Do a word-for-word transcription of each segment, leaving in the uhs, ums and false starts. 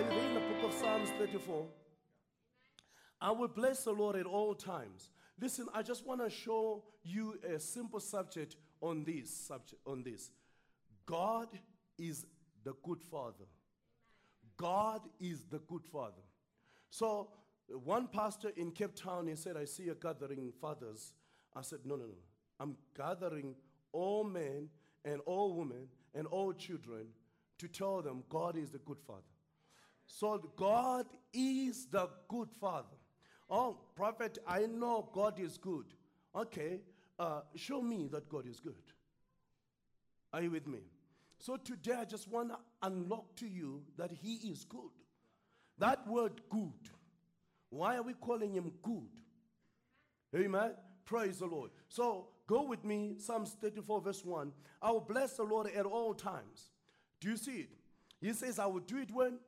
Are you reading the book of Psalms thirty-four? I will bless the Lord at all times. Listen, I just want to show you a simple subject on this subject on this. God is the good Father. God is the good Father. So one pastor in Cape Town, he said, I see you gathering fathers. I said, no, no, no. I'm gathering all men and all women and all children to tell them God is the good Father. So God is the good Father. Oh, prophet, I know God is good. Okay, uh, show me that God is good. Are you with me? So today I just want to unlock to you that he is good. That word good. Why are we calling him good? Amen. Praise the Lord. So go with me, Psalms thirty-four verse one. I will bless the Lord at all times. Do you see it? He says, I will do it when?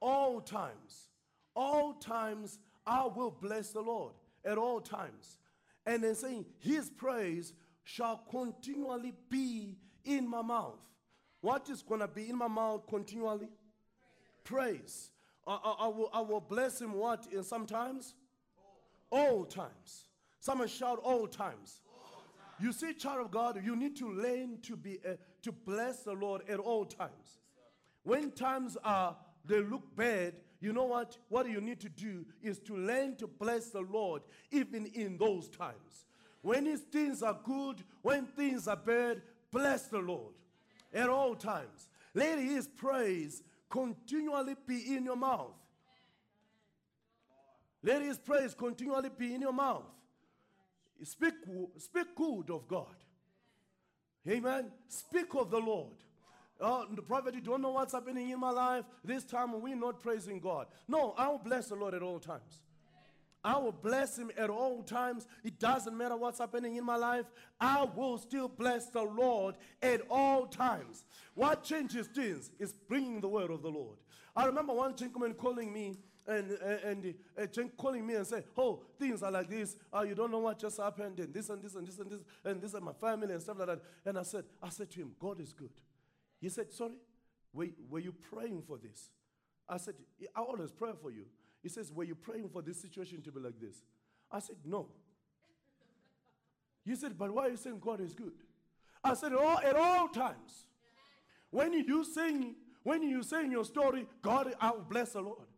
All times. All times I will bless the Lord at all times. And then saying, his praise shall continually be in my mouth. What is going to be in my mouth continually? Praise. Praise. I, I, I, will, I will bless him what? And sometimes? All. all times. Someone shout all times. All times. You see, child of God, you need to learn to be uh, to bless the Lord at all times. Yes, when times are, they look bad, you know what? What you need to do is to learn to bless the Lord even in those times. When his things are good, when things are bad, bless the Lord. At all times. Let his praise continually be in your mouth. Let his praise continually be in your mouth. Speak, speak good of God. Amen. Speak of the Lord. Oh, the prophet, you don't know what's happening in my life. This time we're not praising God. No, I will bless the Lord at all times. I will bless him at all times. It doesn't matter what's happening in my life. I will still bless the Lord at all times. What changes things is bringing the word of the Lord. I remember one gentleman calling me and and, and calling me and saying, oh, things are like this. Oh, you don't know what just happened and this and this and this and this and this and my family and stuff like that. And I said, I said to him, God is good. He said, sorry, were, were you praying for this? I said, I always pray for you. He says, were you praying for this situation to be like this? I said, no. He said, but why are you saying God is good? I said, oh, at all times. When you sing, when you saying your story, God, I will bless the Lord.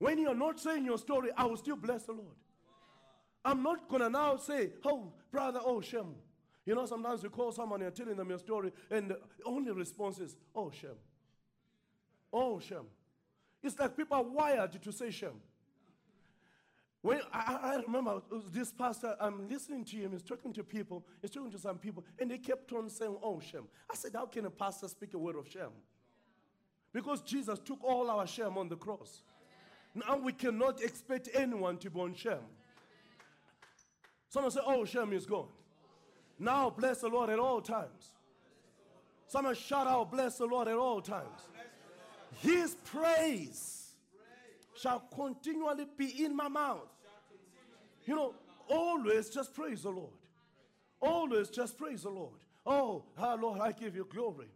When you're not saying your story, I will still bless the Lord. I'm not going to now say, oh, brother, oh, Shem. You know, sometimes you call someone and you're telling them your story, and the only response is, oh, Shem. Oh, Shem. It's like people are wired to say shame. When I, I remember this pastor, I'm listening to him, he's talking to people, he's talking to some people, and they kept on saying, oh, shame. I said, how can a pastor speak a word of shame? Because Jesus took all our shame on the cross. Now we cannot expect anyone to be on shame. Someone said, oh, shame is gone. Now bless the Lord at all times. Someone shout out, bless the Lord at all times. His praise shall continually be in my mouth. You know, always just praise the Lord. Always just praise the Lord. Oh, our Lord, I give you glory.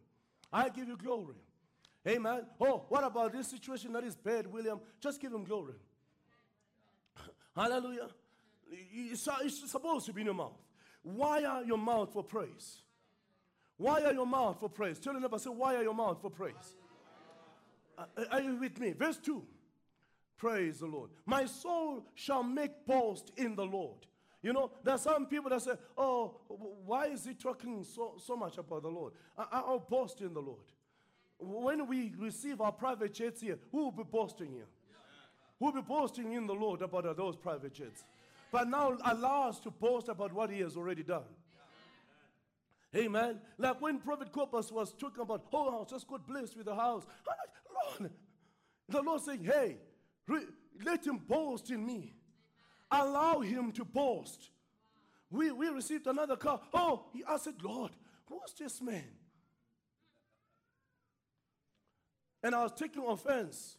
I give you glory. Amen. Oh, what about this situation that is bad, William? Just give him glory. Hallelujah. It's supposed to be in your mouth. Why are your mouth for praise? Why are your mouth for praise? Tell your neighbor, say, why are your mouth for praise? Are you with me? Verse two. Praise the Lord. My soul shall make boast in the Lord. You know, there are some people that say, oh, why is he talking so, so much about the Lord? I, I'll boast in the Lord. When we receive our private jets here, who will be boasting here? Who will be boasting in the Lord about those private jets? But now allow us to boast about what he has already done. Amen. Like when Prophet Corpus was talking about, oh, I was just got blessed with the house. I'm like, Lord. The Lord saying, hey, let him boast in me. Amen. Allow him to boast. Wow. We, we received another car. Oh, I said, Lord, who's this man? And I was taking offense.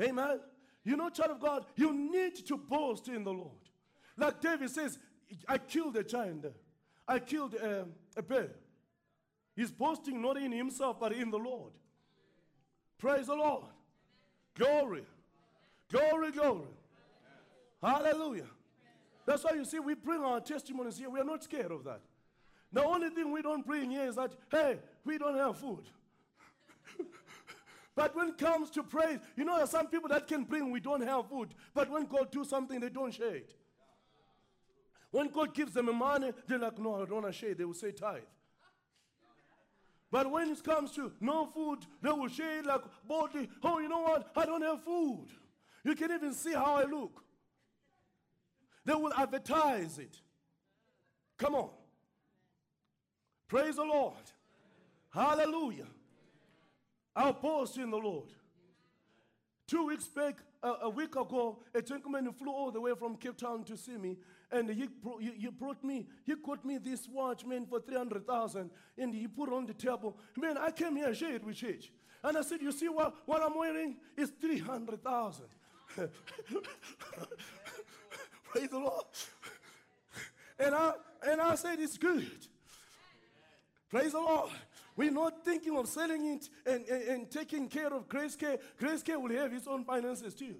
Amen. You know, child of God, you need to boast in the Lord. Like David says, I killed a giant there. I killed a, a bear. He's boasting not in himself, but in the Lord. Praise the Lord. Amen. Glory. Glory, glory. Amen. Hallelujah. That's why you see we bring our testimonies here. We are not scared of that. The only thing we don't bring here is that, hey, we don't have food. But when it comes to praise, you know, there are some people that can bring, we don't have food. But when God does something, they don't share it. When God gives them money, they're like, no, I don't want to share. They will say tithe. But when it comes to no food, they will share it like boldly. Oh, you know what? I don't have food. You can even see how I look. They will advertise it. Come on. Praise the Lord. Hallelujah. I'll boast in the Lord. Two weeks back, uh, a week ago, a gentleman flew all the way from Cape Town to see me. And he, bro he, he brought me, he got me this watch, man, for three hundred thousand dollars. And he put on the table. Man, I came here, share it with church. And I said, you see what, what I'm wearing? It's three hundred thousand dollars. Praise the Lord. And I, and I said, it's good. Praise the Lord. We're not thinking of selling it and, and, and taking care of Grace Care. Grace Care will have its own finances too.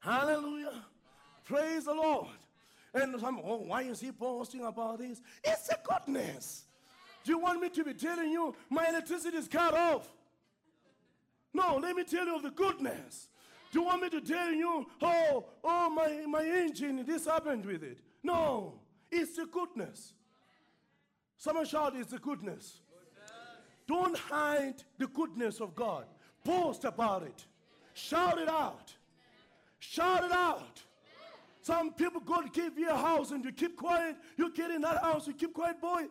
Hallelujah. Praise the Lord. And some, oh, why is he posting about this? It's a goodness. Do you want me to be telling you my electricity is cut off? No, let me tell you of the goodness. Do you want me to tell you, oh, oh, my, my engine, this happened with it? No, it's the goodness. Someone shout, it's the goodness. goodness. Don't hide the goodness of God. Boast about it. Shout it out. Shout it out. Some people, God give you a house and you keep quiet. You get in that house, you keep quiet, boy.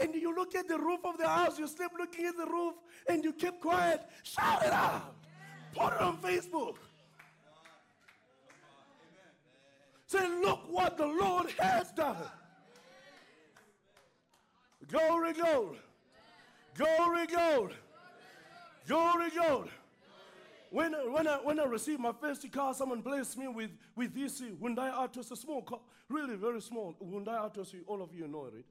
And you look at the roof of the house, you sleep looking at the roof, and you keep quiet. Shout it out. Put it on Facebook. Say, look what the Lord has done. Glory, glory. Glory, glory. Glory, glory. When, when, I, when I received my first car, someone blessed me with, with this Hyundai Atos, a small car, really very small. Hyundai Atos, all of you know it.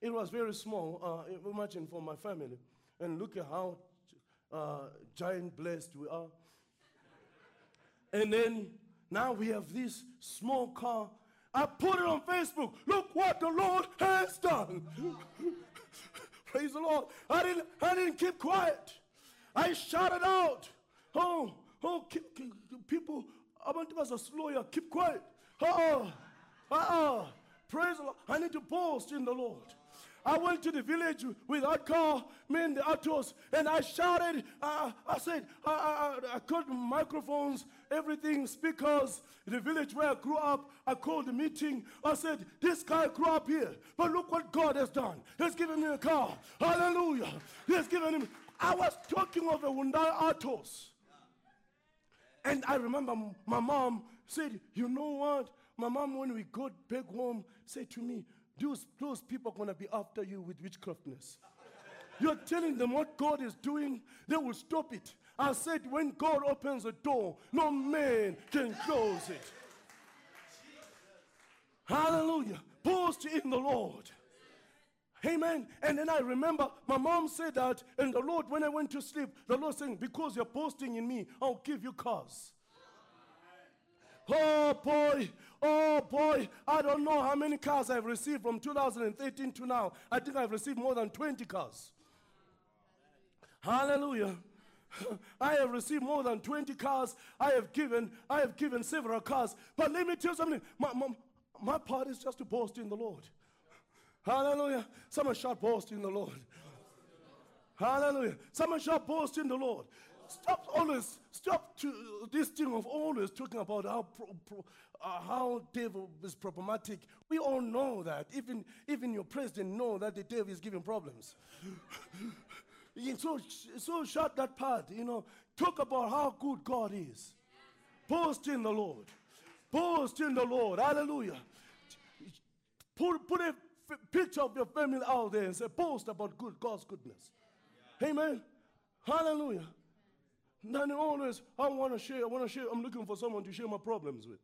It was very small, uh, imagine for my family. And look at how uh, giant blessed we are. And then now we have this small car. I put it on Facebook. Look what the Lord has done. Praise the Lord. I didn't, I didn't keep quiet. I shouted out. Oh, oh, keep, keep, people, I want to be a slower. Keep quiet. Oh, oh, praise the Lord. I need to boast in the Lord. I went to the village with that car, me and the Atos, and I shouted. Uh, I said, I, I, I called microphones, everything, speakers. The village where I grew up, I called the meeting. I said, this guy grew up here, but look what God has done. He's given me a car. Hallelujah. He's given him. I was talking of a Hyundai Atos. And I remember my mom said, you know what? My mom, when we got back home, said to me, Those, those people are going to be after you with witchcraftness. You're telling them what God is doing, they will stop it. I said, when God opens a door, no man can close it. Hallelujah. Boast in the Lord. Amen. And then I remember my mom said that, and the Lord, when I went to sleep, the Lord said, because you're boasting in me, I'll give you cars. Oh, boy. Oh, boy. I don't know how many cars I've received from two thousand thirteen to now. I think I've received more than twenty cars. Hallelujah. I have received more than twenty cars. I have given, I have given several cars. But let me tell you something. My, my, my part is just to boast in the Lord. Hallelujah. Someone shall boast in the Lord. Hallelujah. Someone shall boast in the Lord. Stop always, stop to this thing of always talking about how pro, pro, uh, how devil is problematic. We all know that. Even even your president know that the devil is giving problems. so so shut that part. You know, talk about how good God is. Boast in the Lord. Boast in the Lord. Hallelujah. Put put a picture of your family out there and say boast about good God's goodness. Amen. Hallelujah. Not always, I want to share, I want to share, I'm looking for someone to share my problems with.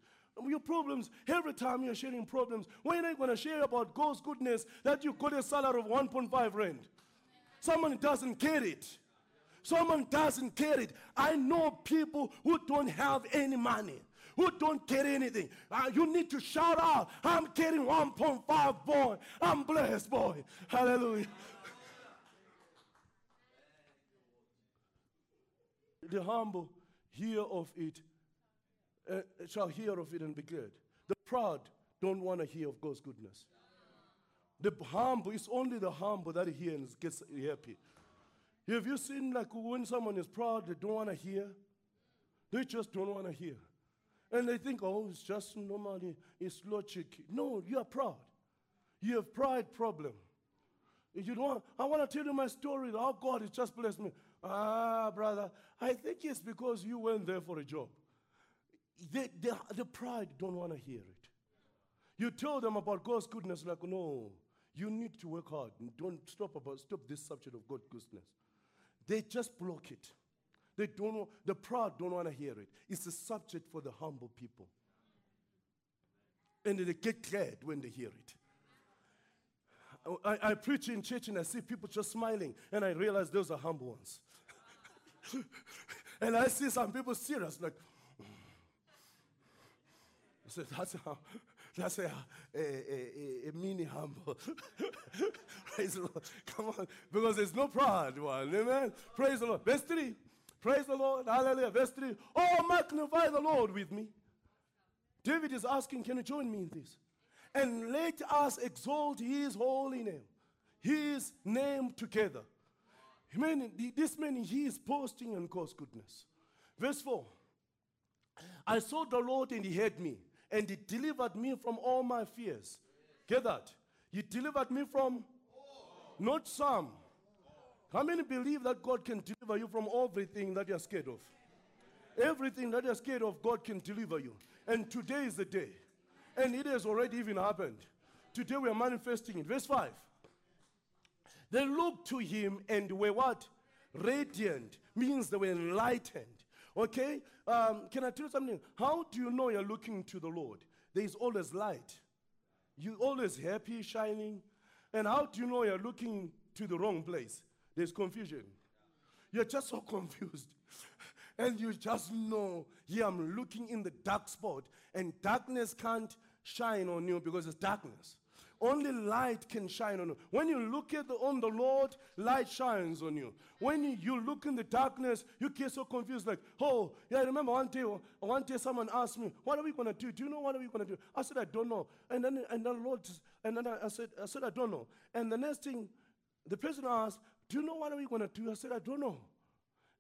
Your problems, every time you're sharing problems, when are you going to share about God's goodness that you got a salary of one point five rand? Someone doesn't get it. Someone doesn't carry it. I know people who don't have any money, who don't carry anything. Uh, you need to shout out, I'm carrying one point five, boy. I'm blessed, boy. Hallelujah. The humble hear of it, uh, shall hear of it and be glad. The proud don't want to hear of God's goodness. The humble, it's only the humble that hears and gets happy. Have you seen, like, when someone is proud, they don't want to hear? They just don't want to hear. And they think, oh, it's just normally, it's logic. No, you are proud. You have pride problem. You don't want, I want to tell you my story, how God has just blessed me. Ah, brother, I think it's because you went there for a job. The, the, the pride don't want to hear it. You tell them about God's goodness, like, no, you need to work hard. Don't stop about stop this subject of God's goodness. They just block it. They don't know, the proud don't want to hear it. It's a subject for the humble people. And they get glad when they hear it. I, I preach in church and I see people just smiling, and I realize those are humble ones. And I see some people serious, like, mm. I said, that's a, that's a, a, a, a mini humble. Praise the Lord. Come on, because there's no pride, one. Amen. Praise the Lord. Verse three. Praise the Lord. Hallelujah. Verse three. Oh, magnify the Lord with me. David is asking, can you join me in this? And let us exalt his holy name, his name together. I mean, this means he is boasting on God's goodness. Verse four, I sought the Lord and he heard me, and he delivered me from all my fears. Get that? He delivered me from, not some. How many believe that God can deliver you from everything that you are scared of? Everything that you are scared of, God can deliver you. And today is the day. And it has already even happened. Today we are manifesting it. Verse five. They looked to him and were what? Radiant. Means they were enlightened. Okay? Um, can I tell you something? How do you know you're looking to the Lord? There is always light. You're always happy, shining. And how do you know you're looking to the wrong place? There's confusion. You're just so confused. And you just know, yeah, I'm looking in the dark spot, and darkness can't shine on you because it's darkness. Only light can shine on you. When you look at the, on the Lord, light shines on you. When you, you look in the darkness, you get so confused, like, oh, yeah, I remember one day, one day someone asked me, what are we going to do? Do you know what are we going to do? I said, I don't know. And then, and the Lord, and then I said, I said, I don't know. And the next thing, the person asked, do you know what are we going to do? I said, I don't know.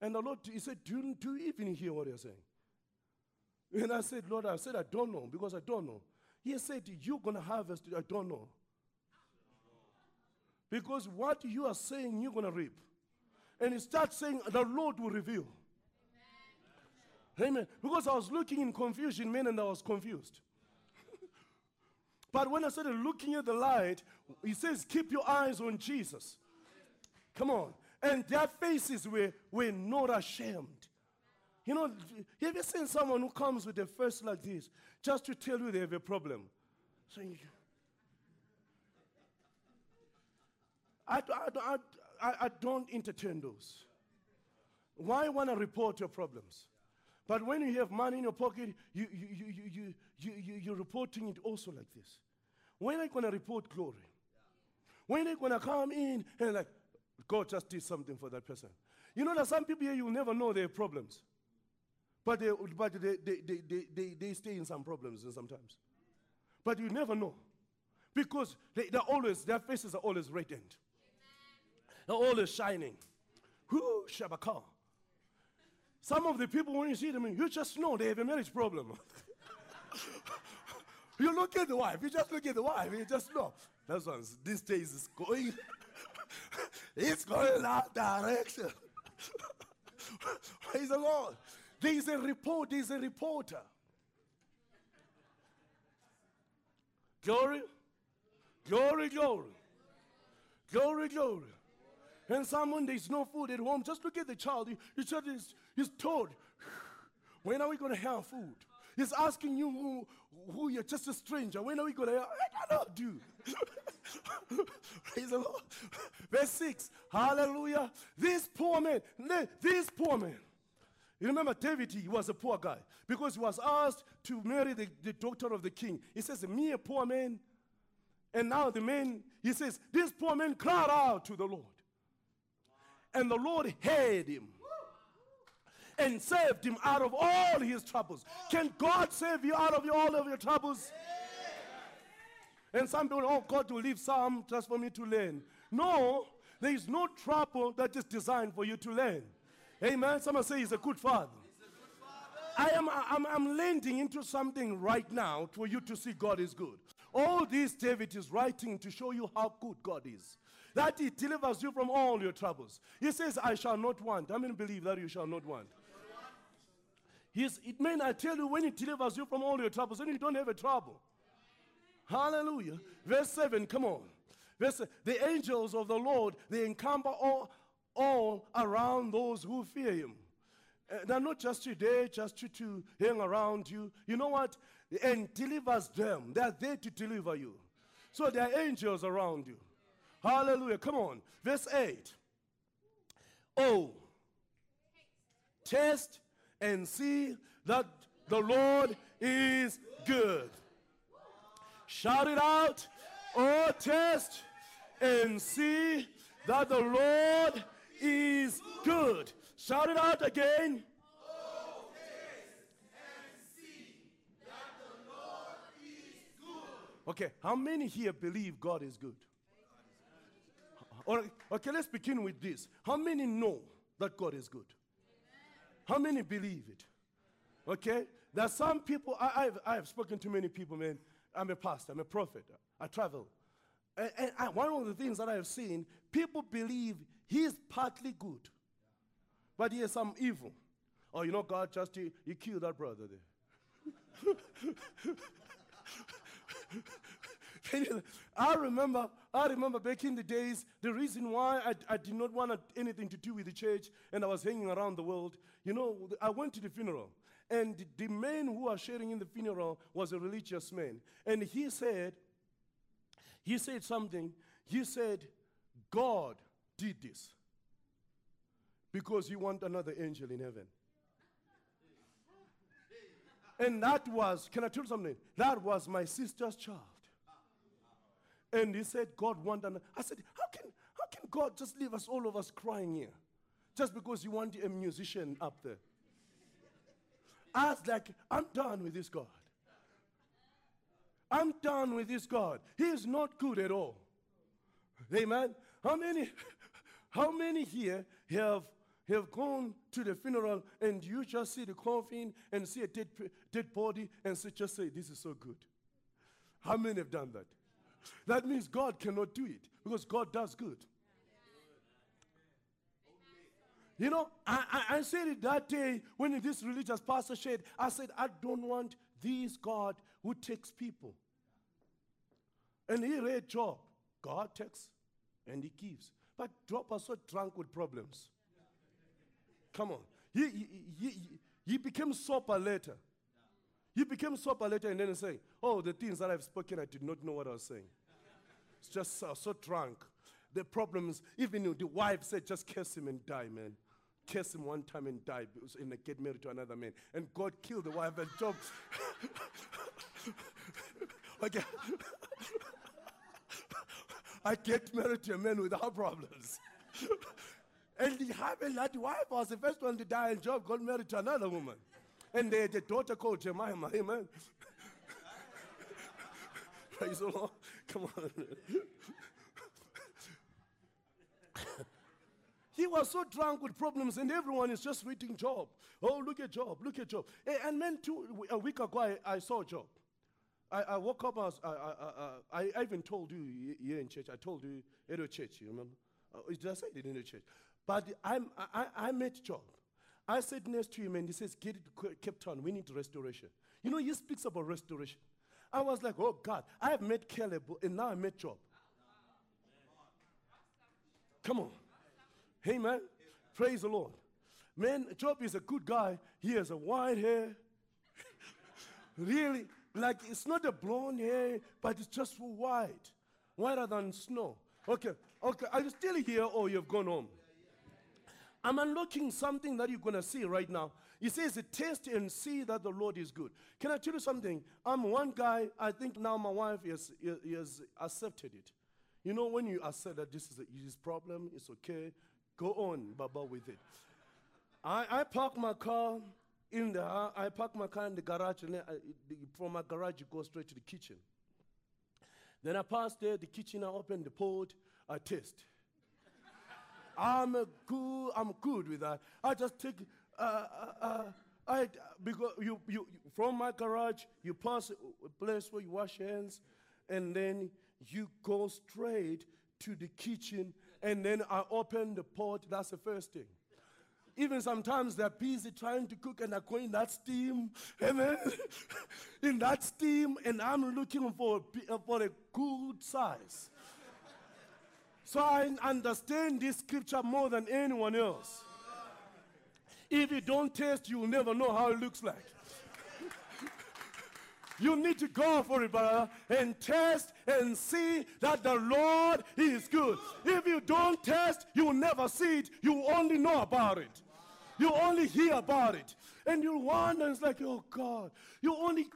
And the Lord, he said, do you, do you even hear what you're saying? And I said, Lord, I said, I don't know, because I don't know. He said, you're going to harvest, I don't know. Because what you are saying, you're going to reap. And he starts saying, the Lord will reveal. Amen. Amen. Because I was looking in confusion, man, and I was confused. But when I started looking at the light, he says, keep your eyes on Jesus. Come on. And their faces were, were not ashamed. You know, have you seen someone who comes with a face like this just to tell you they have a problem? So you, I, I, I, I don't entertain those. Why want to report your problems? But when you have money in your pocket, you, you, you, you, you, you, you, you're reporting it also like this. When are you going to report glory? When are you going to come in and like, God just did something for that person. You know that some people here, you'll never know they have problems. But they, but they, they, they, they, they, they stay in some problems sometimes. But you never know. Because they, they're always, their faces are always radiant. They're always shining. Whoo, Shabaka. Some of the people, when you see them, you just know they have a marriage problem. You look at the wife, you just look at the wife, you just know. That's one, these days is going... It's going that direction. Praise the Lord. There is a report. There is a reporter. Glory, glory, glory, glory, glory. And someone, there is no food at home. Just look at the child. He, he said he's, he's told, when are we going to have food? He's asking you who, who you're just a stranger. When are we going to? I cannot do. Praise the Lord. Verse six. Hallelujah. This poor man. This poor man. You remember David, he was a poor guy because he was asked to marry the, the daughter of the king. He says, me a poor man. And now the man, he says, this poor man cried out to the Lord. And the Lord heard him and saved him out of all his troubles. Can God save you out of your, all of your troubles? And some people, oh, God will leave some just for me to learn. No, there is no trouble that is designed for you to learn. Amen. Someone say he's a good father. He's a good father. I am I'm, I'm landing into something right now for you to see God is good. All this David is writing to show you how good God is. That he delivers you from all your troubles. He says, I shall not want. I mean, believe that you shall not want. He's, it means I tell you when he delivers you from all your troubles, then you don't have a trouble. Hallelujah. Verse seven, come on. Verse, the angels of the Lord, they encamp all, all around those who fear him. Uh, they're not just today, just to, to hang around you. You know what? And delivers them. They're there to deliver you. So there are angels around you. Hallelujah. Come on. Verse eight. Oh, test and see that the Lord is good. Shout it out. Oh, test and see that the Lord is good. Shout it out again. Oh, taste and see that the Lord is good. Okay, how many here believe God is good? Or, okay, let's begin with this. How many know that God is good? How many believe it? Okay, there are some people, I, I've, I've spoken to many people, man. I'm a pastor, I'm a prophet, I travel. And, and I, one of the things that I have seen, people believe he is partly good, but he is some evil. Oh, you know, God just, he, he killed that brother there. I remember, I remember back in the days, the reason why I, I did not want anything to do with the church and I was hanging around the world, you know, I went to the funeral and the, the man who was sharing in the funeral was a religious man. And he said, he said something, he said, God did this because he wanted another angel in heaven. And that was, can I tell you something? That was my sister's child. And he said, God wanted. I said, how can, how can God just leave us, all of us crying here? Just because you want a musician up there. I was like, I'm done with this God. I'm done with this God. He is not good at all. Amen. How many, how many here have, have gone to the funeral and you just see the coffin and see a dead, dead body and say, just say, this is so good? How many have done that? That means God cannot do it because God does good. You know, I, I, I said it that day when this religious pastor said, I said, I don't want this God who takes people. And he read Job. God takes and he gives. But Job was so drunk with problems. Come on. He, he, he, he became sober later. He became sober later and then saying, oh, the things that I've spoken, I did not know what I was saying. It's just so, so drunk. The problems, even the wife said, just curse him and die, man. Curse him one time and die and get married to another man. And God killed the wife and Job. Okay. I get married to a man without problems. And it happened that the wife was the first one to die and Job got married to another woman. And they had a daughter called Jemima. Amen. Praise the Lord. Come on. He was so drunk with problems, and everyone is just reading Job. Oh, look at Job. Look at Job. And then two, a week ago, I, I saw Job. I, I woke up. I, was, I, I, I, I even told you here in church. I told you at a church. You remember? Did I say it in the church? But I'm, I, I met Job. I sat next to him and he says, get it to Cape Town. We need restoration. You know, he speaks about restoration. I was like, oh, God, I have met Caleb and now I met Job. Come on. Hey, man. Praise the Lord. Man, Job is a good guy. He has a white hair. Really, like it's not a blown hair, but it's just white, whiter than snow. Okay, okay. Are you still here or you've gone home? I'm unlocking something that you're going to see right now. It says, taste and see that the Lord is good. Can I tell you something? I'm one guy, I think now my wife has, has accepted it. You know, when you accept that this is his problem, it's okay, go on, Baba, with it. I, I park my car in the, I park my car in the garage, and I, from my garage, you go straight to the kitchen. Then I pass there, the kitchen, I open the pot, I taste. I'm good. I'm good with that. I just take. Uh, uh, I because you, you from my garage, you pass a place where you wash hands, and then you go straight to the kitchen, and then I open the pot. That's the first thing. Even sometimes they're busy trying to cook, and they're going that steam, amen. In that steam, and I'm looking for for a good size. So I understand this scripture more than anyone else. If you don't taste, you'll never know how it looks like. You need to go for it, brother, and taste and see that the Lord is good. If you don't taste, you'll never see it. You only know about it. You only hear about it. And you'll wonder, it's like, oh God, you only...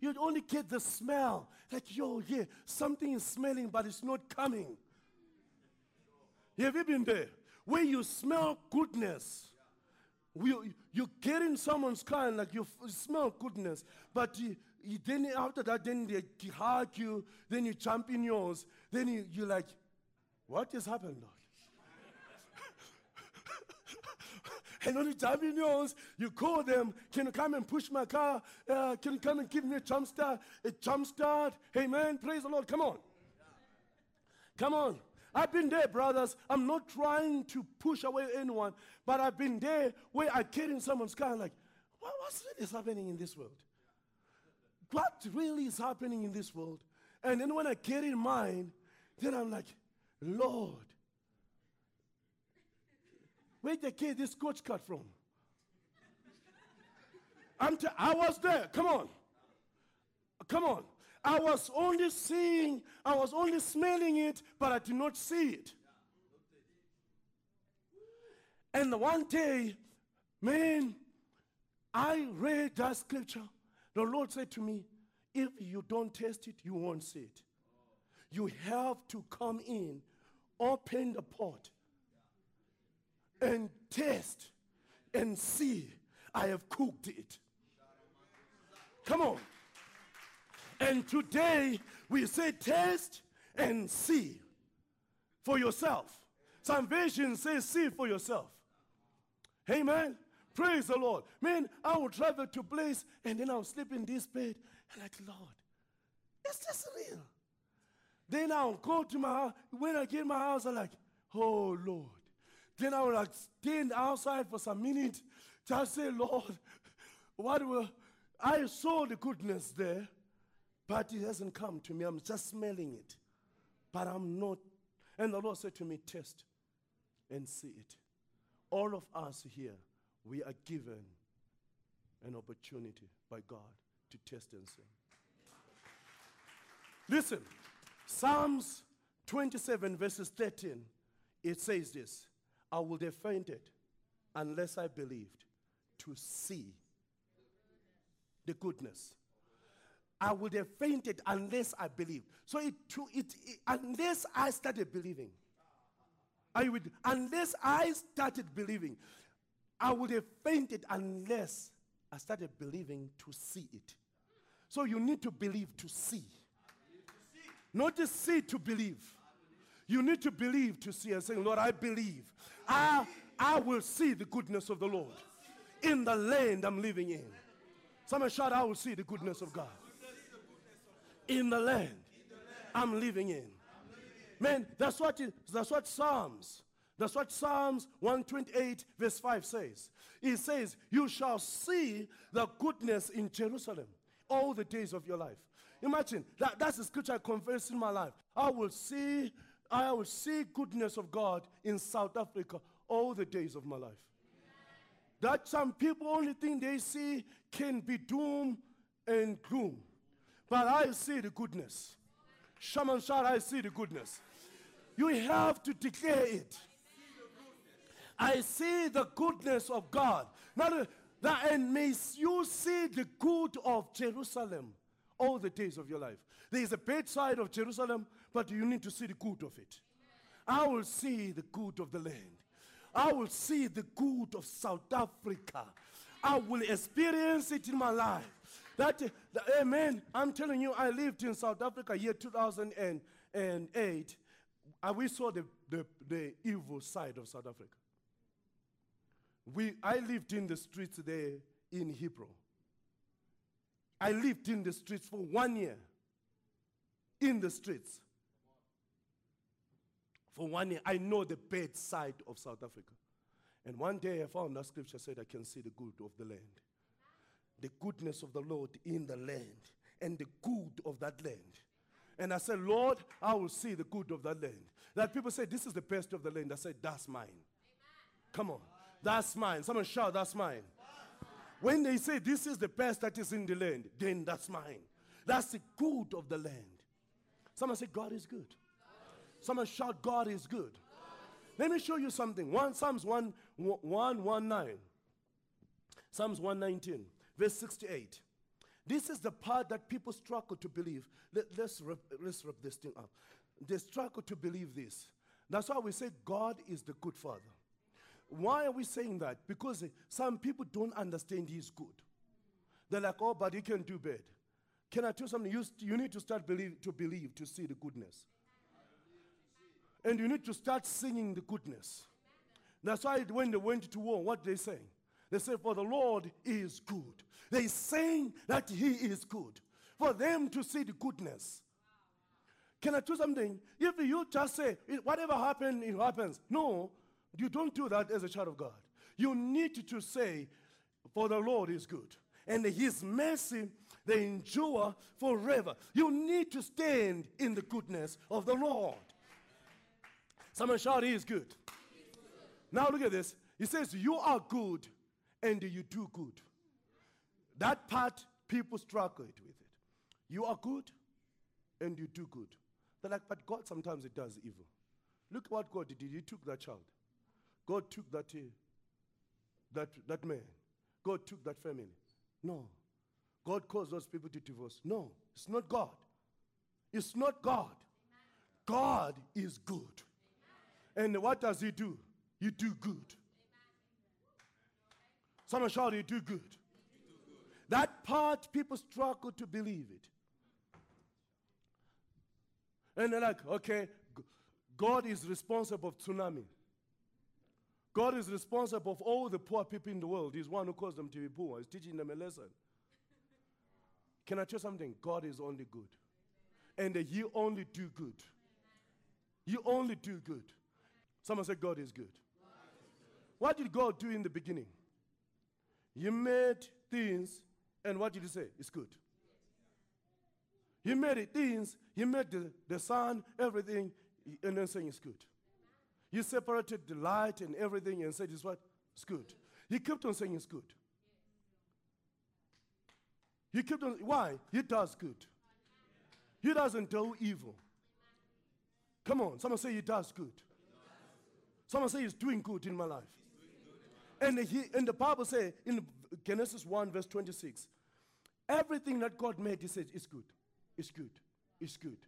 You'd only get the smell. Like, yo, yeah, something is smelling, but it's not coming. Have you been there? Where you smell goodness. You, you get in someone's car and like you smell goodness. But you, you, then after that, then they hug you. Then you jump in yours. Then you, you're like, what has happened, Lord? And when you jump in yours, you call them, can you come and push my car? Uh, can you come and give me a jump start? A jump start? Hey, man, praise the Lord. Come on. Come on. I've been there, brothers. I'm not trying to push away anyone, but I've been there where I get in someone's car and like, what, what's really happening in this world? What really is happening in this world? And then when I get in mine, then I'm like, Lord, where did they get this coach cut from? I'm t I was there. Come on. Come on. I was only seeing, I was only smelling it, but I did not see it. And the one day, man, I read that scripture. The Lord said to me, if you don't taste it, you won't see it. You have to come in, open the pot, and taste and see I have cooked it. Come on. And today we say taste and see for yourself. Salvation says see for yourself. Amen. Praise the Lord. Man, I will travel to a place and then I'll sleep in this bed and like, Lord, is this real? Then I'll go to my house. When I get my house, I'm like, oh Lord. Then I will like stand outside for some minutes, just say, Lord, what will, I saw the goodness there, but it hasn't come to me. I'm just smelling it, but I'm not. And the Lord said to me, test and see it. All of us here, we are given an opportunity by God to test and see. Listen, Psalms twenty-seven verses thirteen, it says this. I would have fainted unless I believed to see the goodness. I would have fainted unless I believed. So it, it, it unless I started believing, I would unless I started believing, I would have fainted unless I started believing to see it. So you need to believe to see, not to see to believe. You need to believe to see and say, Lord, I believe. I, I will see the goodness of the Lord in the land I'm living in. Someone shout, I will see the goodness of God in the land I'm living in. Man, that's what, it, that's what Psalms, that's what Psalms one twenty-eight verse five says. It says, you shall see the goodness in Jerusalem all the days of your life. Imagine, that, that's the scripture I confess in my life. I will see... I will see goodness of God in South Africa all the days of my life. that some people only thing they see can be doom and gloom. But I see the goodness. Shaman Shah, I see the goodness. You have to declare it. I see the goodness of God. Not that, and may you see the good of Jerusalem all the days of your life. There is a bad side of Jerusalem, but you need to see the good of it. I will see the good of the land. I will see the good of South Africa. I will experience it in my life. That, the, amen. I'm telling you, I lived in South Africa year two thousand eight. And we saw the, the, the evil side of South Africa. We, I lived in the streets there in Hebrew. I lived in the streets for one year. In the streets. For one year, I know the bad side of South Africa. And one day I found that scripture said, I can see the good of the land. The goodness of the Lord in the land. And the good of that land. And I said, Lord, I will see the good of that land. That people say, this is the best of the land. I said, that's mine. Amen. Come on. That's mine. Someone shout, that's mine. When they say, this is the best that is in the land, then that's mine. That's the good of the land. Someone say, God is good. Someone shout, God is good. God is good. Let me show you something. One, Psalms one nineteen. Psalms one nineteen, verse sixty-eight. This is the part that people struggle to believe. Let, let's, wrap, let's wrap this thing up. They struggle to believe this. That's why we say God is the good Father. Why are we saying that? Because some people don't understand He's good. They're like, oh, but He can do bad. Can I tell you something? You, you need to start believe, to believe, to see the goodness. And you need to start singing the goodness. That's why when they went to war, what did they say? They say, for the Lord is good. They saying that He is good. For them to see the goodness. Can I do something? If you just say, whatever happened, it happens. No, you don't do that as a child of God. You need to say, for the Lord is good. And His mercy, they endure forever. You need to stand in the goodness of the Lord. Someone shout, He is good. He is good. Now look at this. He says, you are good and you do good. That part, people struggle with it. You are good and you do good. They're like, but God sometimes it does evil. Look what God did. He took that child. God took that, uh, that, that man. God took that family. No. God caused those people to divorce. No, it's not God. It's not God. God is good. And what does He do? He do good. Someone shout, He do good. He do good. That part, people struggle to believe it. And they're like, okay, God is responsible for tsunami. God is responsible for all the poor people in the world. He's one who caused them to be poor. He's teaching them a lesson. Can I tell you something? God is only good. And He only do good. You only do good. Someone said, God is good. God is good. What did God do in the beginning? He made things, and what did He say? It's good. He made things, He made the, the sun, everything, and then saying it's good. He separated the light and everything and said, it's what? It's good. He kept on saying it's good. He kept on, why? He does good. He doesn't do evil. Come on, someone say He does good. Someone say He's doing good in my life. And, he, and the Bible says in Genesis one verse twenty-six, everything that God made, He says, it's good. It's good. It's good.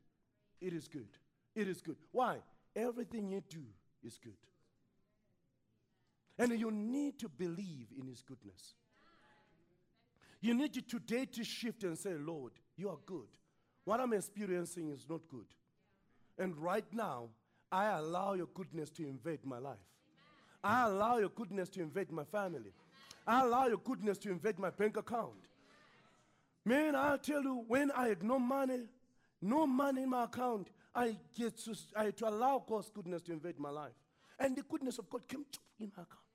It is good. It is good. Why? Everything you do is good. And you need to believe in His goodness. You need to today to shift and say, Lord, You are good. What I'm experiencing is not good. And right now, I allow Your goodness to invade my life. I allow Your goodness to invade my family. I allow Your goodness to invade my bank account. Man, I'll tell you, when I had no money, no money in my account, I get to, I had to allow God's goodness to invade my life. And the goodness of God came in my account.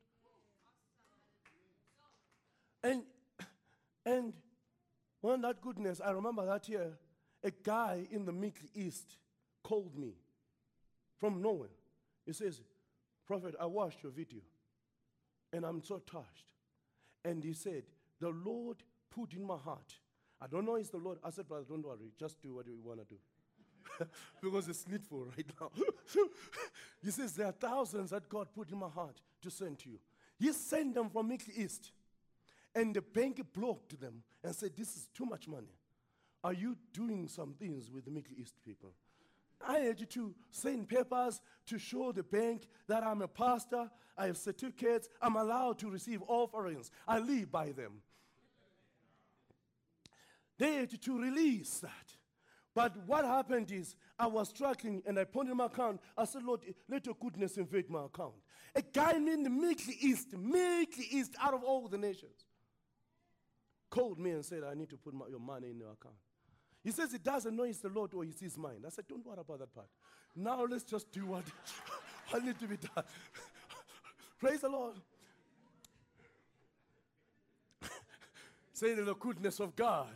And, and when that goodness, I remember that year, a guy in the Middle East called me. From nowhere. He says, Prophet, I watched your video, and I'm so touched. And he said, the Lord put in my heart. I don't know it's the Lord. I said, brother, don't worry. Just do what you want to do. Because it's needful right now. He says, there are thousands that God put in my heart to send to you. He sent them from Middle East. And the bank blocked them and said, this is too much money. Are you doing some things with the Middle East people? I had you to send papers to show the bank that I'm a pastor, I have certificates, I'm allowed to receive offerings. I live by them. They had to release that. But what happened is, I was struggling and I pointed my account. I said, Lord, let your goodness invade my account. A guy in the Middle East, Middle East, out of all the nations, called me and said, I need to put my, your money in your account. He says he doesn't know it's the Lord or it's his mind. I said, don't worry about that part. Now let's just do what, what needs to be done. Praise the Lord. Say that the goodness of God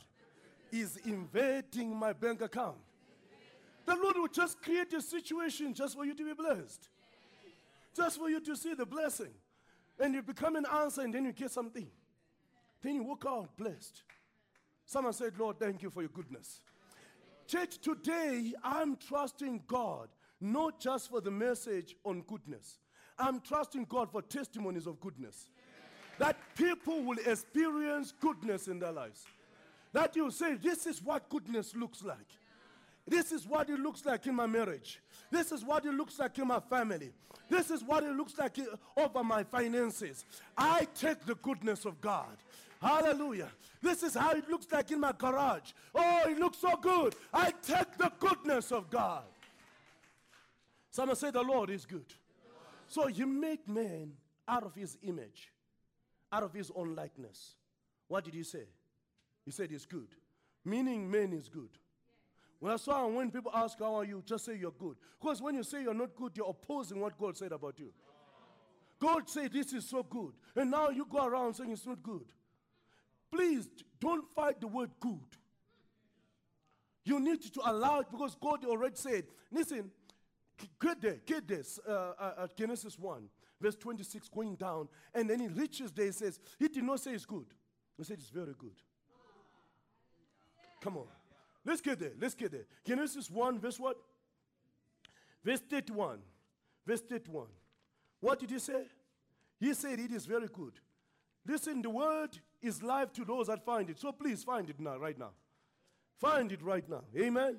is invading my bank account. The Lord will just create a situation just for you to be blessed. Just for you to see the blessing. And you become an answer and then you get something. Then you walk out blessed. Someone said, Lord, thank you for your goodness. Church, today I'm trusting God, not just for the message on goodness. I'm trusting God for testimonies of goodness. That people will experience goodness in their lives. That you say, this is what goodness looks like. This is what it looks like in my marriage. This is what it looks like in my family. This is what it looks like over my finances. I take the goodness of God. Hallelujah. This is how it looks like in my garage. Oh, it looks so good. I take the goodness of God. Someone say, the Lord is good. So he made man out of his image, out of his own likeness. What did he say? He said he's good, meaning man is good. Well, that's why when people ask, how are you? Just say you're good. Because when you say you're not good, you're opposing what God said about you. God said this is so good. And now you go around saying it's not good. Please, don't fight the word good. You need to allow it because God already said, listen, get there, get this, uh, uh, Genesis one, verse twenty-six, going down. And then he reaches there, he says, he did not say it's good. He said it's very good. Come on. Let's get there. Let's get there. Genesis one, verse what? Verse thirty-one. Verse thirty-one. What did he say? He said it is very good. Listen, the word is life to those that find it. So please find it now, right now. Find it right now. Amen?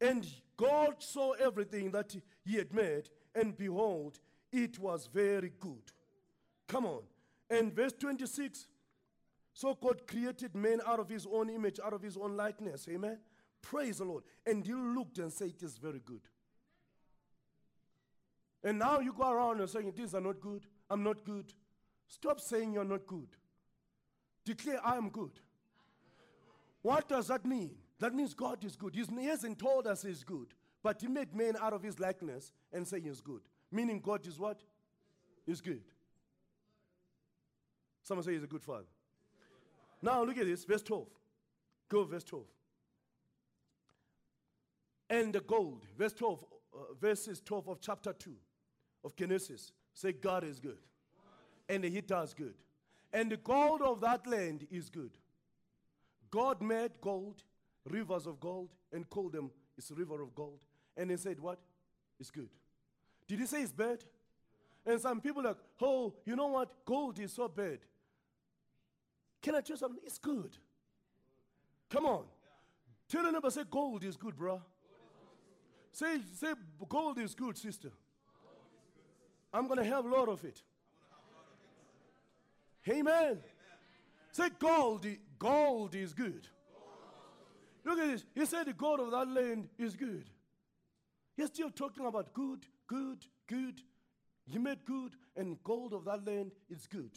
And God saw everything that he had made, and behold, it was very good. Come on. And verse twenty-six. So God created man out of his own image, out of his own likeness. Amen? Praise the Lord. And he looked and said, it is very good. And now you go around and saying, these are not good. I'm not good. Stop saying you're not good. Declare, I am good. What does that mean? That means God is good. He hasn't told us he's good. But he made man out of his likeness and saying he's good. Meaning God is what? He's good. Someone say he's a good father. Now look at this, verse twelve. Go verse twelve. And the gold, verse twelve, uh, verses twelve of chapter two of Genesis. Say God is good. And he does good. And the gold of that land is good. God made gold, rivers of gold, and called them, it's a river of gold. And he said what? It's good. Did he say it's bad? And some people are like, oh, you know what? Gold is so bad. Can I tell you something? It's good. Come on. Yeah. Tell your neighbor, say, gold is good, bro. Gold is good. Say, say, gold is good, sister. Gold is good, sister. I'm going to have a lot of it. Amen. Amen. Say, gold, gold is good. Gold. Look at this. He said the gold of that land is good. He's still talking about good, good, good. He made good, and gold of that land is good.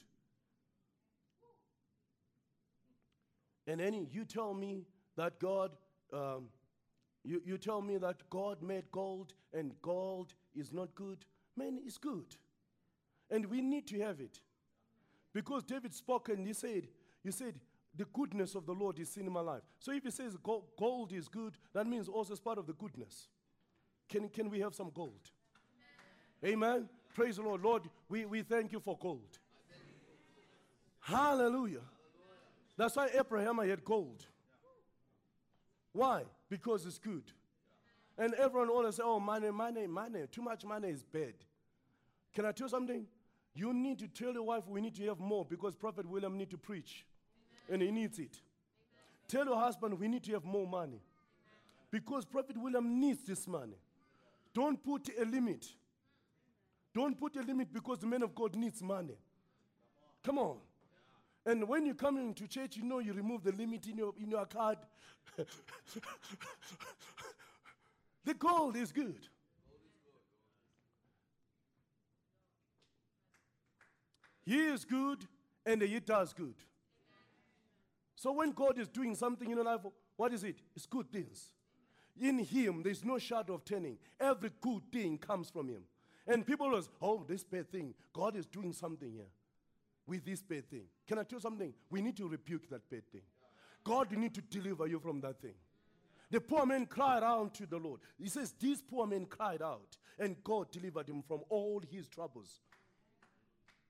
And then you tell me that God, um, you, you tell me that God made gold and gold is not good. Man, it's good. And we need to have it. Because David spoke and he said, he said, the goodness of the Lord is seen in my life. So if he says gold is good, that means also it's part of the goodness. Can, can we have some gold? Amen. Amen? Praise the Lord. Lord, we, we thank you for gold. Hallelujah. That's why Abraham had gold. Why? Because it's good. And everyone always say, oh, money, money, money. Too much money is bad. Can I tell you something? You need to tell your wife we need to have more because Prophet William needs to preach. Amen. And he needs it. Amen. Tell your husband we need to have more money. Amen. Because Prophet William needs this money. Don't put a limit. Don't put a limit because the man of God needs money. Come on. Yeah. And when you come into church, you know you remove the limit in your, in your card. The gold is good. He is good, and he does good. So when God is doing something in your life, what is it? It's good things. In him, there's no shadow of turning. Every good thing comes from him. And people are, oh, this bad thing. God is doing something here with this bad thing. Can I tell you something? We need to rebuke that bad thing. God, you need to deliver you from that thing. The poor man cried out to the Lord. He says, these poor men cried out, and God delivered him from all his troubles.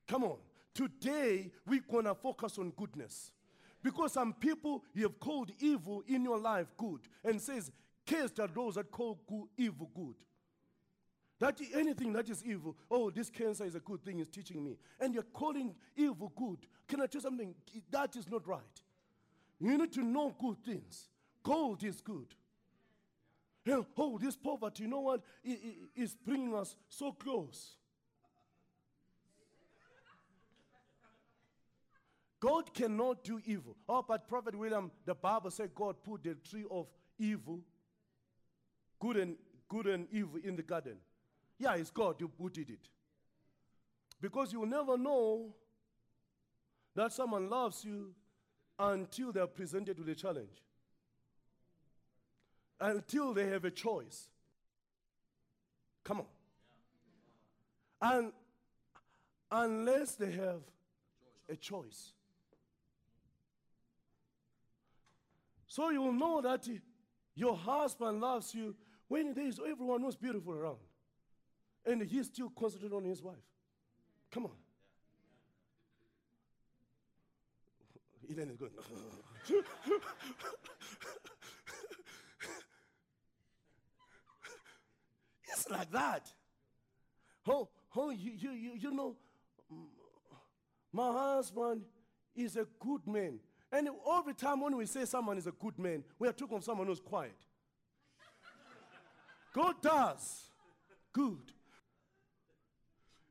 Come on. Today, we're going to focus on goodness. Because some people, you have called evil in your life good. And says, cursed are those that call good, evil good. That anything that is evil, oh, this cancer is a good thing, it's teaching me. And you're calling evil good. Can I tell you something? That is not right. You need to know good things. Gold is good. Yeah, oh, this poverty, you know what? It, it, it's bringing us so close. God cannot do evil. Oh, but Prophet William, the Bible said God put the tree of evil, good and, good and evil in the garden. Yeah, it's God who did it. Because you'll never know that someone loves you until they're presented with a challenge. Until they have a choice. Come on. And unless they have a choice. So you will know that your husband loves you when there is everyone who's beautiful around. And he's still concentrated on his wife. Come on. Elaine is going. It's like that. Oh, oh, you, you, you, you know, my husband is a good man. And every time when we say someone is a good man, we are talking of someone who's quiet. God does good.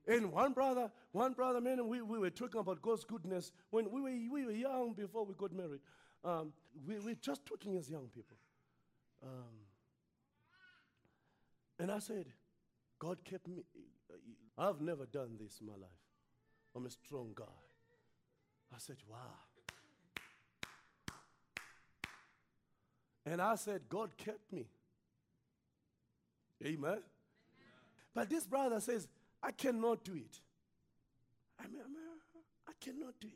And one brother, one brother, man, we, we were talking about God's goodness when we were, we were young before we got married. Um, we were just talking as young people. Um, And I said, God kept me. I've never done this in my life. I'm a strong guy. I said, wow. And I said, God kept me. Amen. Amen. But this brother says, I cannot do it. I mean, I cannot do it.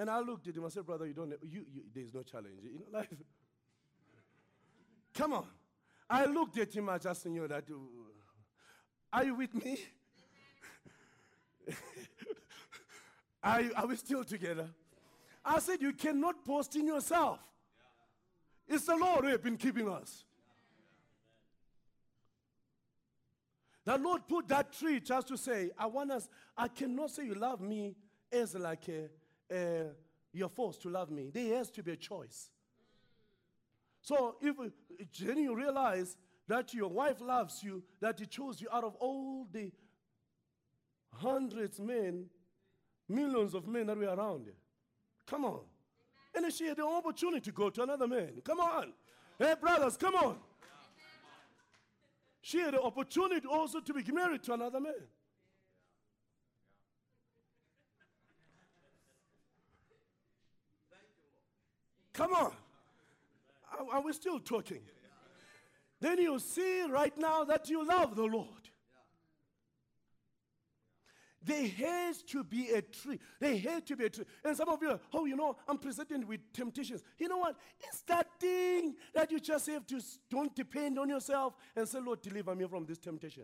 And I looked at him. I said, brother, you don't. You, you, there's no challenge in life. Come on. I looked at him, I just knew that, uh, are you with me? are, you, are we still together? I said, you cannot boast in yourself. It's the Lord who has been keeping us. The Lord put that tree just to say, I want us, I cannot say you love me as like a, a, you're forced to love me. There has to be a choice. So if then you realize that your wife loves you, that he chose you out of all the hundreds of men, millions of men that were around. Come on. Amen. And she had the opportunity to go to another man. Come on. Yeah. Hey, brothers, come on. Yeah. Come on. She had the opportunity also to be married to another man. Yeah. Yeah. Thank you, Lord. Come on. Are we still talking? Yeah. Then you see right now that you love the Lord. Yeah. Yeah. There has to be a tree. There has to be a tree. And some of you are, oh, you know, I'm presented with temptations. You know what? It's that thing that you just have to, don't depend on yourself and say, Lord, deliver me from this temptation.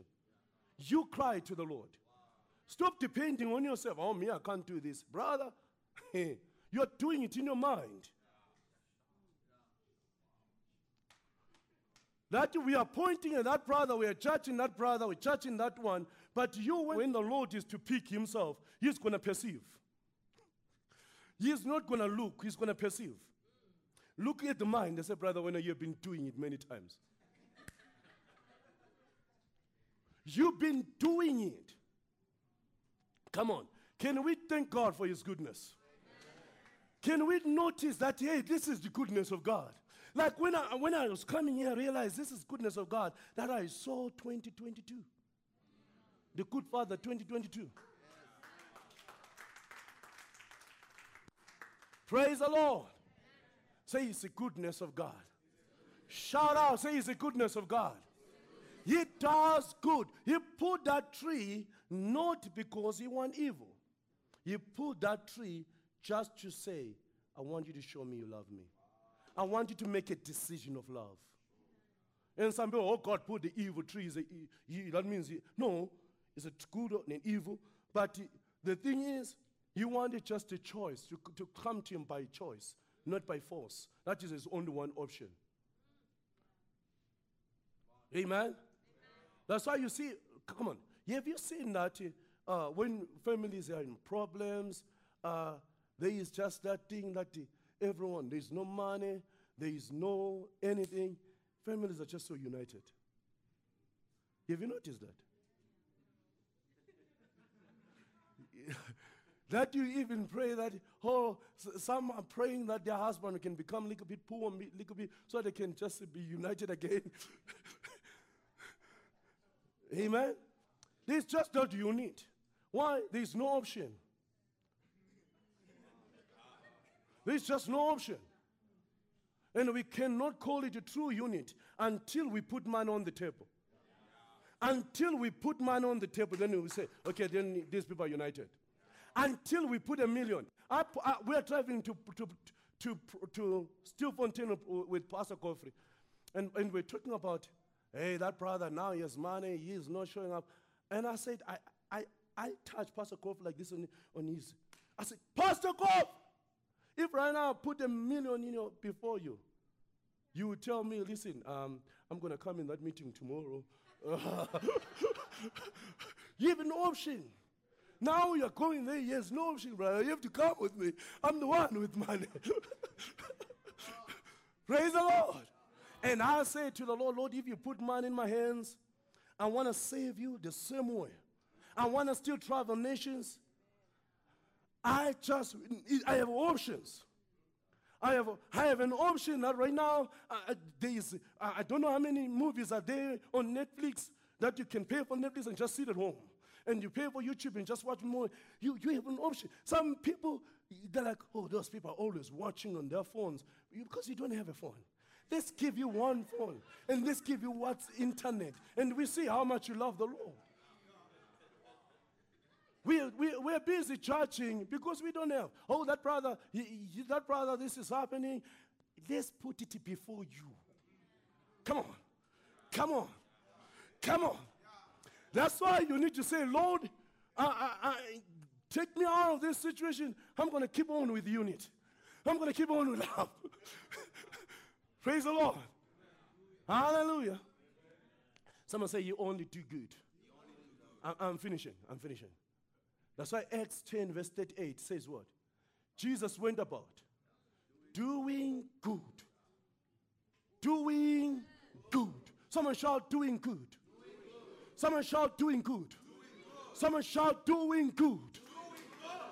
Yeah. You cry to the Lord. Wow. Stop depending on yourself. Oh, me, I can't do this. Brother, you're doing it in your mind. That we are pointing at that brother, we are judging that brother, we're judging that one. But you, when the Lord is to pick himself, he's going to perceive. He's not going to look, he's going to perceive. Look at the mind. I say, brother, when you've been doing it many times. You've been doing it. Come on. Can we thank God for his goodness? Can we notice that, hey, this is the goodness of God? Like when I, when I was coming here, I realized this is goodness of God that I saw twenty twenty-two. The Good Father twenty twenty-two. Praise the Lord. Say it's the goodness of God. Shout out, say it's the goodness of God. He does good. He put that tree not because he want evil. He put that tree just to say, I want you to show me you love me. I want you to make a decision of love. And some people, oh, God put the evil tree. Is a, he, that means, he, no, it's a good and an evil. But he, the thing is, he wanted just a choice, to, to come to him by choice, not by force. That is his only one option. Amen? Amen. That's why you see, come on, have you seen that uh, when families are in problems, uh, there is just that thing that uh, everyone, there is no money, there is no anything. Families are just so united. Have you noticed that? That you even pray that, oh, some are praying that their husband can become a little bit poor, a little bit, so they can just be united again. Amen? There's just what you need. Why? There's no option. There's just no option. And we cannot call it a true unit until we put money on the table. Until we put money on the table, then we say, okay, then these people are united. Until we put a million. I, I, we're traveling to, to, to, to Stilfontein with Pastor Coffrey. And, and we're talking about, hey, that brother, now he has money, he is not showing up. And I said, I, I, I touched Pastor Coffrey like this on, on his. I said, Pastor Coffrey, if right now I put a million in your, before you, you would tell me, listen, um, I'm going to come in that meeting tomorrow. You have an option. Now you're going there, yes, no option, brother. You have to come with me. I'm the one with money. Praise the Lord. And I say to the Lord, Lord, if you put money in my hands, I want to save you the same way. I want to still travel nations. I just, I have options. I have, I have an option that right now, uh, there is, uh, I don't know how many movies are there on Netflix that you can pay for Netflix and just sit at home. And you pay for YouTube and just watch more. You, you have an option. Some people, they're like, oh, those people are always watching on their phones. Because you don't have a phone. Let's give you one phone. And let's give you what's internet. And we see how much you love the Lord. We, we, we're busy judging because we don't have. Oh, that brother, he, he, that brother, this is happening. Let's put it before you. Come on. Come on. Come on. That's why you need to say, Lord, I, I, I, take me out of this situation. I'm going to keep on with unit. I'm going to keep on with love. Praise the Lord. Amen. Hallelujah. Amen. Someone say, you only do good. Only do good. I, I'm finishing. I'm finishing. That's why Acts ten verse thirty-eight says what? Jesus went about doing good. Doing good. Someone shout, doing good. Someone shout, doing good. Doing good. Someone shout, doing good. Doing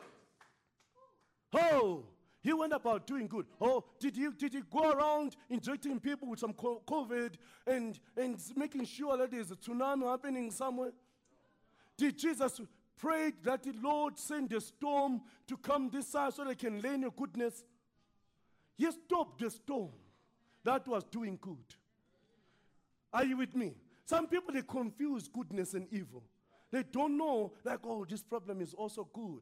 good. Oh, he went about doing good. Oh, did you did you go around injecting people with some COVID and, and making sure that there's a tsunami happening somewhere? Did Jesus pray that the Lord send a storm to come this side so they can learn your goodness? He stopped the storm. That was doing good. Are you with me? Some people, they confuse goodness and evil. They don't know, like, oh, this problem is also good.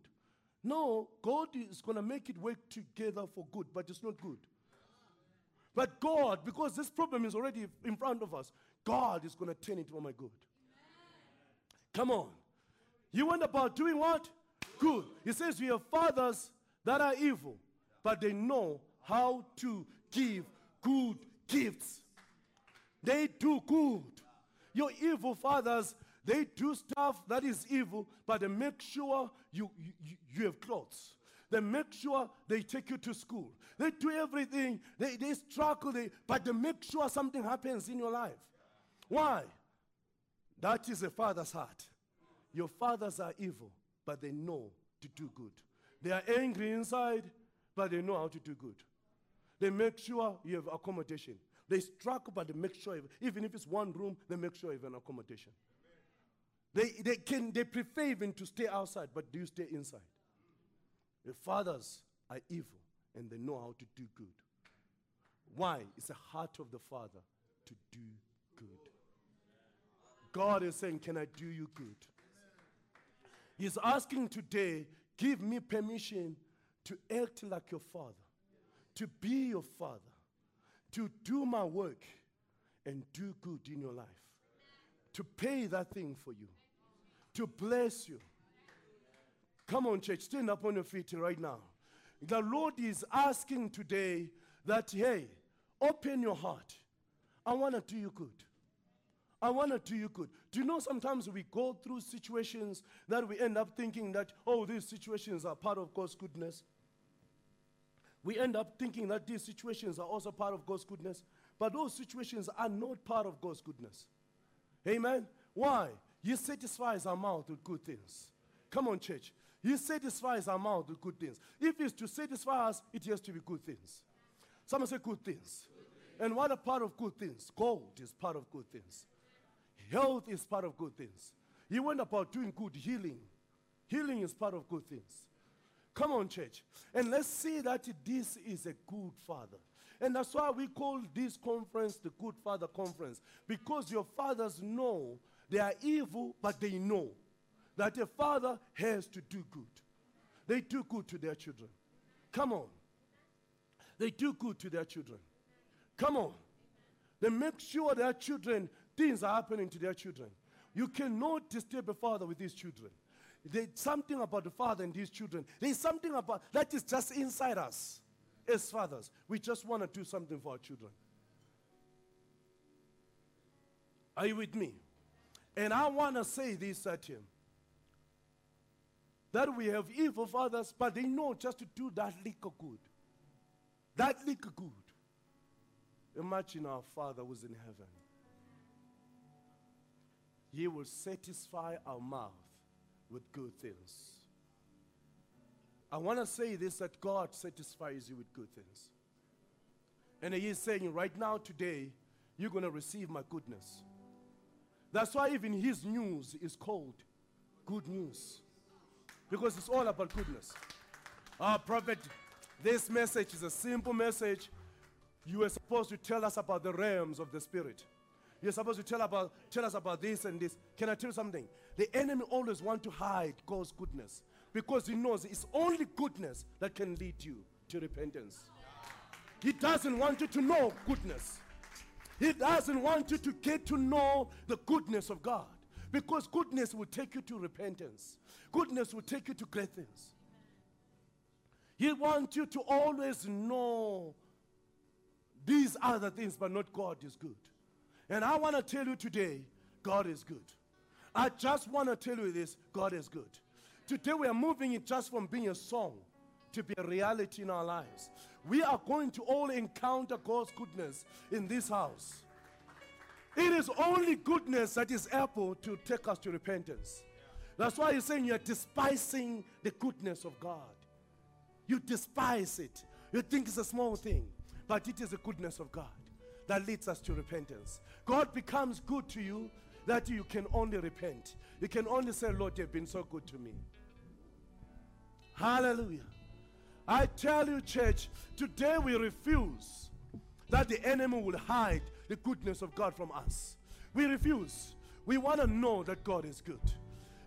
No, God is going to make it work together for good, but it's not good. But God, because this problem is already in front of us, God is going to turn it for my good. Come on. He went about doing what? Good. He says, we have fathers that are evil, but they know how to give good gifts. They do good. Your evil fathers, they do stuff that is evil, but they make sure you, you, you have clothes. They make sure they take you to school. They do everything. They, they struggle, they, but they make sure something happens in your life. Why? That is a father's heart. Your fathers are evil, but they know to do good. They are angry inside, but they know how to do good. They make sure you have accommodation. They struggle, but they make sure, even if it's one room, they make sure you have an accommodation. They, they, can, they prefer even to stay outside, but do you stay inside? The fathers are evil, and they know how to do good. Why? It's the heart of the father to do good. God is saying, can I do you good? He's asking today, give me permission to act like your father, to be your father, to do my work and do good in your life, to pay that thing for you, to bless you. Come on, church, stand up on your feet right now. The Lord is asking today that, hey, open your heart. I want to do you good. I want to do you good. Do you know sometimes we go through situations that we end up thinking that, oh, these situations are part of God's goodness. We end up thinking that these situations are also part of God's goodness. But those situations are not part of God's goodness. Amen? Why? He satisfies our mouth with good things. Come on, church. He satisfies our mouth with good things. If it's to satisfy us, it has to be good things. Someone say good things. Good things. And what are part of good things? Gold is part of good things. Health is part of good things. He went about doing good healing. Healing is part of good things. Come on, church. And let's see that this is a good father. And that's why we call this conference the Good Father Conference. Because your fathers know they are evil, but they know that a father has to do good. They do good to their children. Come on. They do good to their children. Come on. They make sure their children, things are happening to their children. You cannot disturb a father with his children. There's something about the father and his children. There's something about that is just inside us as fathers. We just want to do something for our children. Are you with me? And I want to say this at him. That we have evil fathers, but they know just to do that little good. That little good. Imagine our Father who's in heaven. He will satisfy our mouth with good things. I want to say this, that God satisfies you with good things. And He is saying right now, today, you're going to receive my goodness. That's why even His news is called good news. Because it's all about goodness. Our prophet, this message is a simple message. You were supposed to tell us about the realms of the Spirit. You're supposed to tell, about, tell us about this and this. Can I tell you something? The enemy always wants to hide God's goodness because he knows it's only goodness that can lead you to repentance. He doesn't want you to know goodness. He doesn't want you to get to know the goodness of God because goodness will take you to repentance. Goodness will take you to great things. He wants you to always know these other things, but not God is good. And I want to tell you today, God is good. I just want to tell you this, God is good. Today we are moving it just from being a song to be a reality in our lives. We are going to all encounter God's goodness in this house. It is only goodness that is able to take us to repentance. That's why you're saying you're despising the goodness of God. You despise it. You think it's a small thing, but it is the goodness of God that leads us to repentance. God becomes good to you that you can only repent. You can only say, Lord, you've been so good to me. Hallelujah. I tell you, church, today we refuse that the enemy will hide the goodness of God from us. We refuse. We want to know that God is good.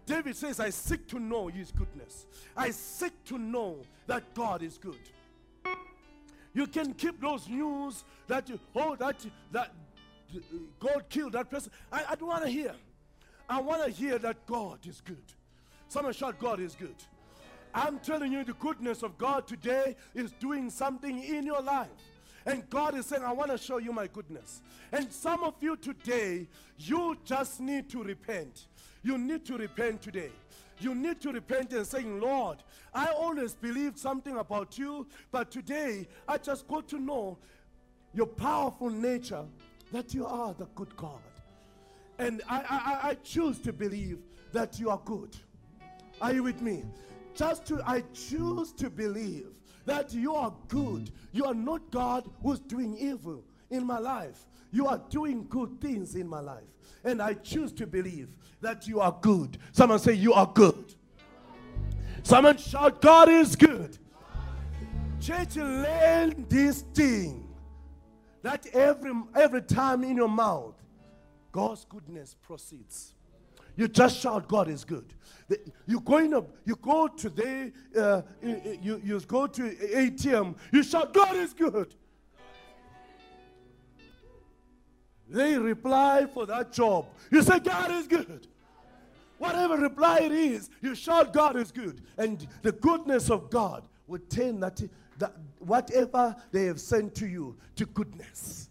David says, I seek to know his goodness. I seek to know that God is good. You can keep those news that, you, oh, that, that God killed that person. I, I don't want to hear. I want to hear that God is good. Someone shout, God is good. I'm telling you, the goodness of God today is doing something in your life. And God is saying, I want to show you my goodness. And some of you today, you just need to repent. You need to repent today. You need to repent and saying, Lord, I always believed something about you, but today I just got to know your powerful nature, that you are the good God. And I, I, I choose to believe that you are good. Are you with me? Just to, I choose to believe that you are good. You are not God who's doing evil in my life. You are doing good things in my life. And I choose to believe that you are good. Someone say, you are good. Someone shout, God is good. Church, learn this thing, that every, every time in your mouth, God's goodness proceeds. You just shout, God is good. You're going up, you go to the, uh, you, you go to A T M, you shout, God is good. They reply for that job. You say, God is good. Whatever reply it is, you shout, God is good. And the goodness of God will turn that, that whatever they have sent to you to goodness.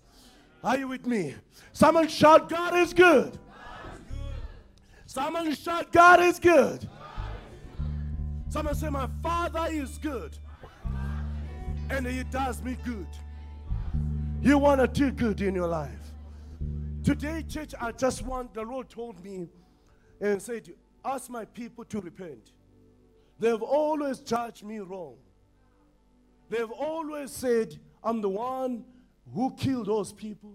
Are you with me? Someone shout, God is good. Someone shout, God is good. Someone say, my Father is good. And He does me good. You want to do good in your life. Today, church, I just want, the Lord told me and said, ask my people to repent. They've always judged me wrong. They've always said, I'm the one who killed those people.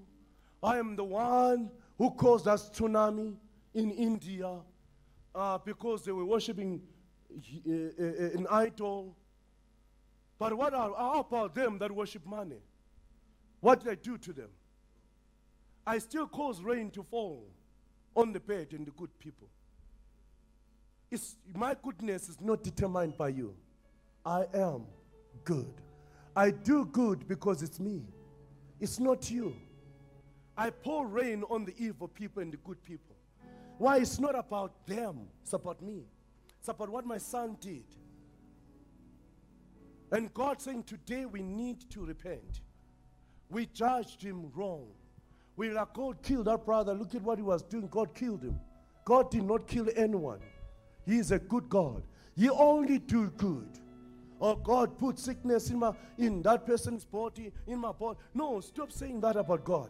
I am the one who caused that tsunami in India uh, because they were worshiping uh, an idol. But what are, how about them that worship money? What did I do to them? I still cause rain to fall on the bad and the good people. It's, my goodness is not determined by you. I am good. I do good because it's me. It's not you. I pour rain on the evil people and the good people. Why? It's not about them. It's about me. It's about what my son did. And God saying, today we need to repent. We judged him wrong. We like, God killed our brother. Look at what he was doing. God killed him. God did not kill anyone. He is a good God. He only do good. Oh, God put sickness in, my, in that person's body, in my body. No, stop saying that about God.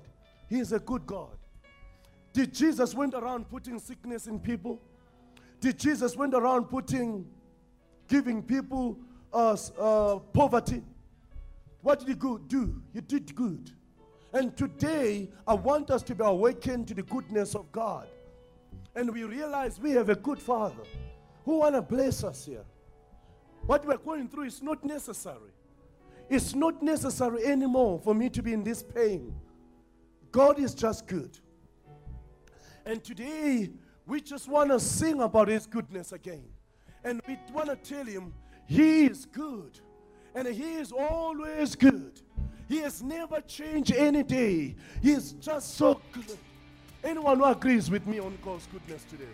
He is a good God. Did Jesus went around putting sickness in people? Did Jesus went around putting, giving people uh, uh, poverty? What did he do? He did good. And today, I want us to be awakened to the goodness of God. And we realize we have a good Father who wants to bless us here. What we're going through is not necessary. It's not necessary anymore for me to be in this pain. God is just good. And today, we just want to sing about His goodness again. And we want to tell Him, He is good. And He is always good. He has never changed any day. He is just so good. Anyone who agrees with me on God's goodness today?